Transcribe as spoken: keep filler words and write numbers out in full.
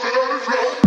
flow, flow, flow.